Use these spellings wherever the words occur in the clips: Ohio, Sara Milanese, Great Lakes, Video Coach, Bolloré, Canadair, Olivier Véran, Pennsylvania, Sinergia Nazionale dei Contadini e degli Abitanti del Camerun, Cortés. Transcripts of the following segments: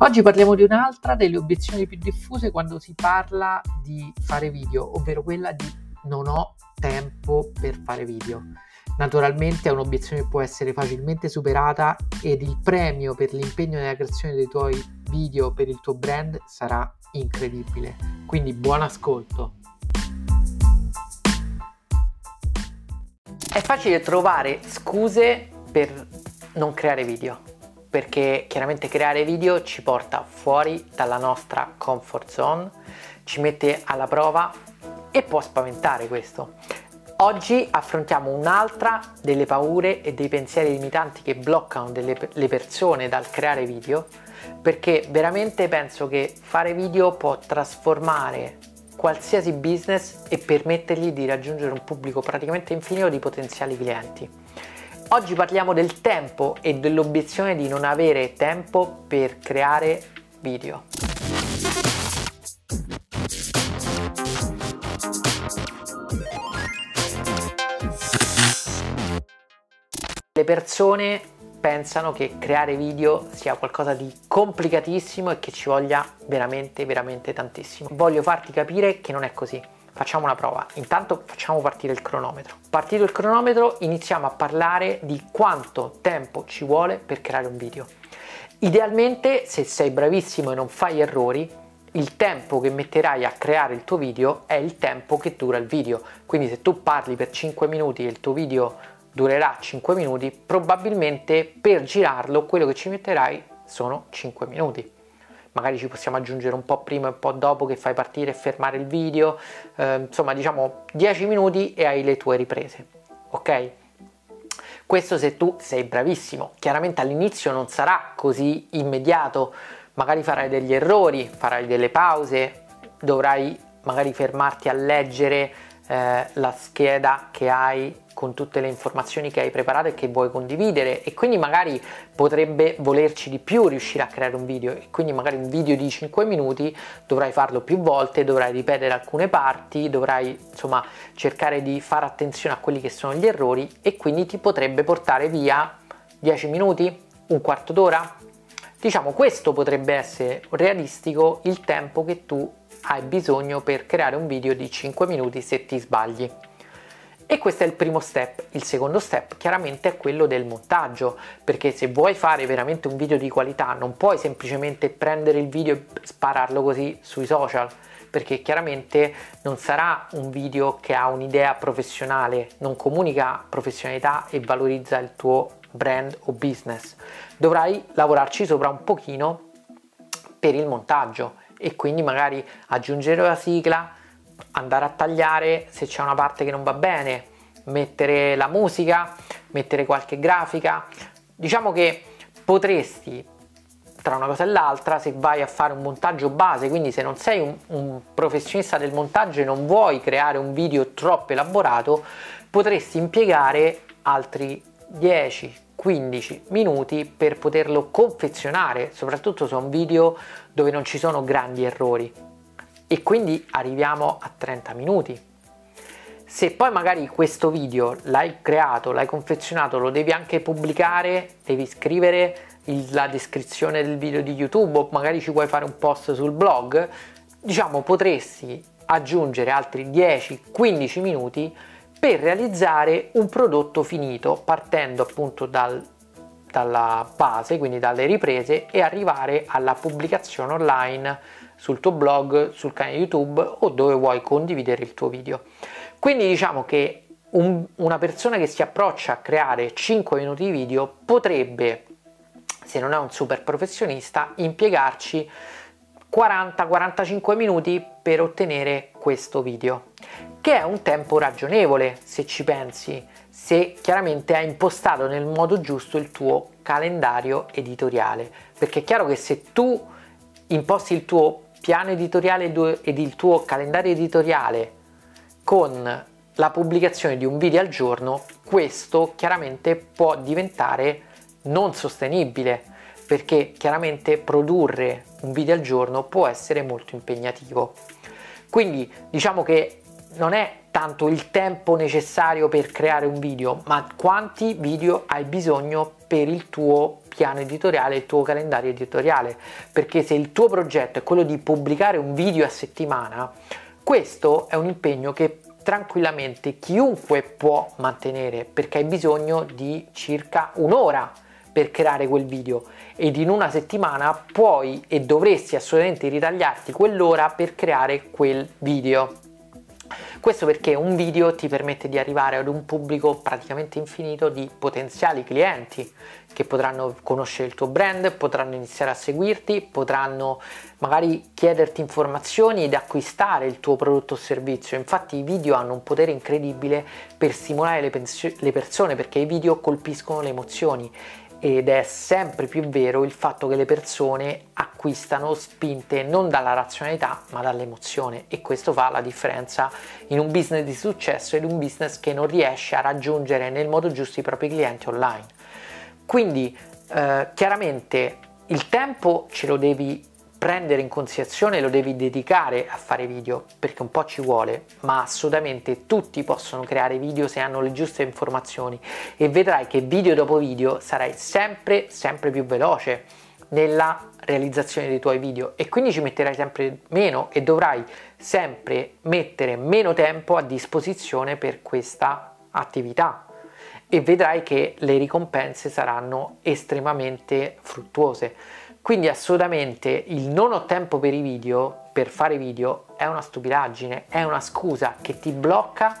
Oggi parliamo di un'altra delle obiezioni più diffuse quando si parla di fare video, ovvero quella di non ho tempo per fare video. Naturalmente è un'obiezione che può essere facilmente superata ed il premio per l'impegno nella creazione dei tuoi video per il tuo brand sarà incredibile. Quindi buon ascolto! È facile trovare scuse per non creare video, perché chiaramente creare video ci porta fuori dalla nostra comfort zone, ci mette alla prova e può spaventare questo. Oggi affrontiamo un'altra delle paure e dei pensieri limitanti che bloccano le persone dal creare video, perché veramente penso che fare video può trasformare qualsiasi business e permettergli di raggiungere un pubblico praticamente infinito di potenziali clienti. Oggi parliamo del tempo e dell'obiezione di non avere tempo per creare video. Le persone pensano che creare video sia qualcosa di complicatissimo e che ci voglia veramente tantissimo. Voglio farti capire che non è così. Facciamo una prova. Intanto facciamo partire il cronometro. Partito il cronometro, iniziamo a parlare di quanto tempo ci vuole per creare un video. Idealmente, se sei bravissimo e non fai errori, il tempo che metterai a creare il tuo video è il tempo che dura il video. Quindi se tu parli per 5 minuti e il tuo video durerà 5 minuti, probabilmente per girarlo quello che ci metterai sono 5 minuti. Magari ci possiamo aggiungere un po' prima e un po' dopo che fai partire e fermare il video, insomma diciamo 10 minuti e hai le tue riprese, ok? Questo se tu sei bravissimo. Chiaramente all'inizio non sarà così immediato, magari farai degli errori, farai delle pause, dovrai magari fermarti a leggere la scheda che hai con tutte le informazioni che hai preparato e che vuoi condividere, e quindi magari potrebbe volerci di più riuscire a creare un video, e quindi magari un video di 5 minuti dovrai farlo più volte, dovrai ripetere alcune parti, dovrai insomma cercare di fare attenzione a quelli che sono gli errori, e quindi ti potrebbe portare via 10 minuti, un quarto d'ora. Diciamo questo potrebbe essere realistico, il tempo che tu hai bisogno per creare un video di 5 minuti se ti sbagli. E questo è il primo step. Il secondo step chiaramente è quello del montaggio, perché se vuoi fare veramente un video di qualità non puoi semplicemente prendere il video e spararlo così sui social, perché chiaramente non sarà un video che ha un'idea professionale, non comunica professionalità e valorizza il tuo brand o business. Dovrai lavorarci sopra un pochino per il montaggio e quindi magari aggiungere la sigla, andare a tagliare se c'è una parte che non va bene, mettere la musica, mettere qualche grafica. Diciamo che potresti, tra una cosa e l'altra, se vai a fare un montaggio base, quindi se non sei un professionista del montaggio e non vuoi creare un video troppo elaborato, potresti impiegare altri 10-15 minuti per poterlo confezionare, soprattutto su un video dove non ci sono grandi errori. E quindi arriviamo a 30 minuti. Se poi magari questo video l'hai creato, l'hai confezionato, lo devi anche pubblicare, devi scrivere la descrizione del video di YouTube, o magari ci vuoi fare un post sul blog, diciamo potresti aggiungere altri 10-15 minuti per realizzare un prodotto finito, partendo appunto dalla base, quindi dalle riprese, e arrivare alla pubblicazione online sul tuo blog, sul canale YouTube o dove vuoi condividere il tuo video. Quindi diciamo che una persona che si approccia a creare 5 minuti di video potrebbe, se non è un super professionista, impiegarci 40-45 minuti per ottenere questo video, che è un tempo ragionevole se ci pensi, se chiaramente hai impostato nel modo giusto il tuo calendario editoriale, perché è chiaro che se tu imposti il tuo piano editoriale ed il tuo calendario editoriale con la pubblicazione di un video al giorno, questo chiaramente può diventare non sostenibile, perché chiaramente produrre un video al giorno può essere molto impegnativo. Quindi diciamo che non è soltanto il tempo necessario per creare un video, ma quanti video hai bisogno per il tuo piano editoriale, il tuo calendario editoriale. Perché se il tuo progetto è quello di pubblicare un video a settimana, questo è un impegno che tranquillamente chiunque può mantenere, perché hai bisogno di circa un'ora per creare quel video ed in una settimana puoi e dovresti assolutamente ritagliarti quell'ora per creare quel video. Questo perché un video ti permette di arrivare ad un pubblico praticamente infinito di potenziali clienti che potranno conoscere il tuo brand, potranno iniziare a seguirti, potranno magari chiederti informazioni ed acquistare il tuo prodotto o servizio. Infatti i video hanno un potere incredibile per stimolare le persone, perché i video colpiscono le emozioni ed è sempre più vero il fatto che le persone acquistano spinte non dalla razionalità ma dall'emozione, e questo fa la differenza in un business di successo ed un business che non riesce a raggiungere nel modo giusto i propri clienti online. Quindi chiaramente il tempo ce lo devi prendere in considerazione, lo devi dedicare a fare video, perché un po' ci vuole, ma assolutamente tutti possono creare video se hanno le giuste informazioni, e vedrai che video dopo video sarai sempre più veloce nella realizzazione dei tuoi video, e quindi ci metterai sempre meno e dovrai sempre mettere meno tempo a disposizione per questa attività, e vedrai che le ricompense saranno estremamente fruttuose. Quindi assolutamente il non ho tempo per i video, per fare video, è una stupidaggine, è una scusa che ti blocca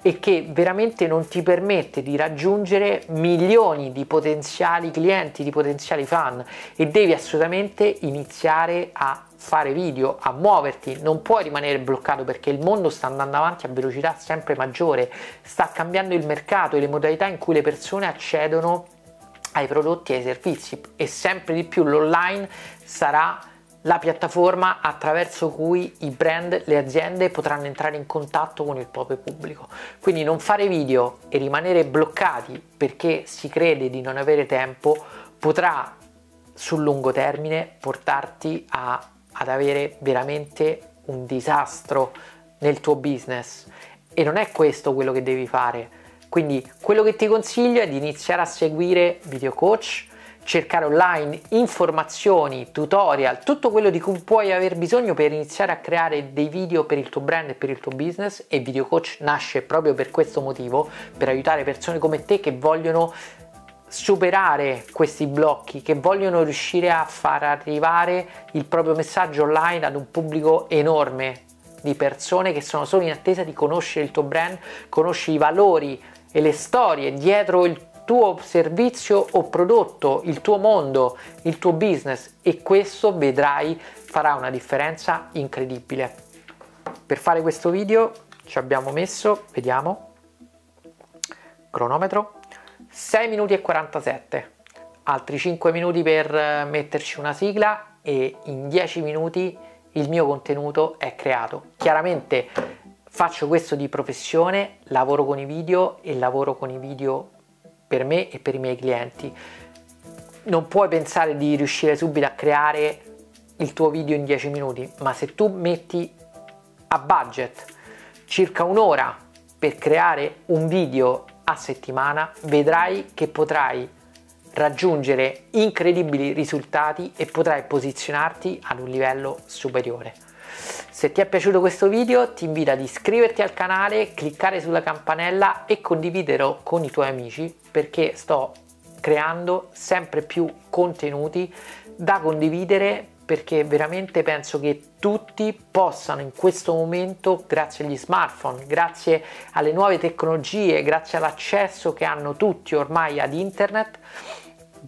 e che veramente non ti permette di raggiungere milioni di potenziali clienti, di potenziali fan, e devi assolutamente iniziare a fare video, a muoverti. Non puoi rimanere bloccato, perché il mondo sta andando avanti a velocità sempre maggiore, sta cambiando il mercato e le modalità in cui le persone accedono ai prodotti e ai servizi, e sempre di più l'online sarà la piattaforma attraverso cui i brand, le aziende potranno entrare in contatto con il proprio pubblico. Quindi non fare video e rimanere bloccati perché si crede di non avere tempo potrà sul lungo termine portarti ad avere veramente un disastro nel tuo business, e non è questo quello che devi fare. Quindi quello che ti consiglio è di iniziare a seguire Video Coach, cercare online informazioni, tutorial, tutto quello di cui puoi aver bisogno per iniziare a creare dei video per il tuo brand e per il tuo business, e Video Coach nasce proprio per questo motivo, per aiutare persone come te che vogliono superare questi blocchi, che vogliono riuscire a far arrivare il proprio messaggio online ad un pubblico enorme di persone che sono solo in attesa di conoscere il tuo brand, conosci i valori e le storie dietro il tuo servizio o prodotto, il tuo mondo, il tuo business, e questo vedrai farà una differenza incredibile. Per fare questo video ci abbiamo messo, vediamo, cronometro, 6 minuti e 47, altri 5 minuti per metterci una sigla, e in 10 minuti il mio contenuto è creato. Chiaramente faccio questo di professione, lavoro con i video e lavoro con i video per me e per i miei clienti. Non puoi pensare di riuscire subito a creare il tuo video in 10 minuti, ma se tu metti a budget circa un'ora per creare un video a settimana, vedrai che potrai raggiungere incredibili risultati e potrai posizionarti ad un livello superiore. Se ti è piaciuto questo video ti invito ad iscriverti al canale, cliccare sulla campanella e condividerlo con i tuoi amici, perché sto creando sempre più contenuti da condividere, perché veramente penso che tutti possano in questo momento, grazie agli smartphone, grazie alle nuove tecnologie, grazie all'accesso che hanno tutti ormai ad internet,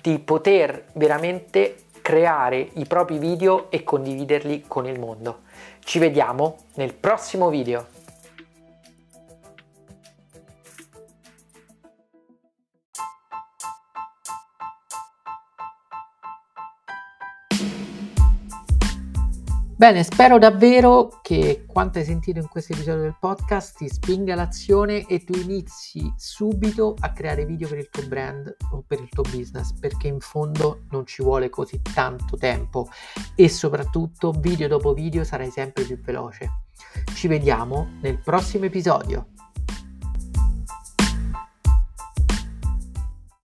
di poter veramente creare i propri video e condividerli con il mondo. Ci vediamo nel prossimo video. Bene, spero davvero che quanto hai sentito in questo episodio del podcast ti spinga l'azione e tu inizi subito a creare video per il tuo brand o per il tuo business, perché in fondo non ci vuole così tanto tempo e soprattutto video dopo video sarai sempre più veloce. Ci vediamo nel prossimo episodio.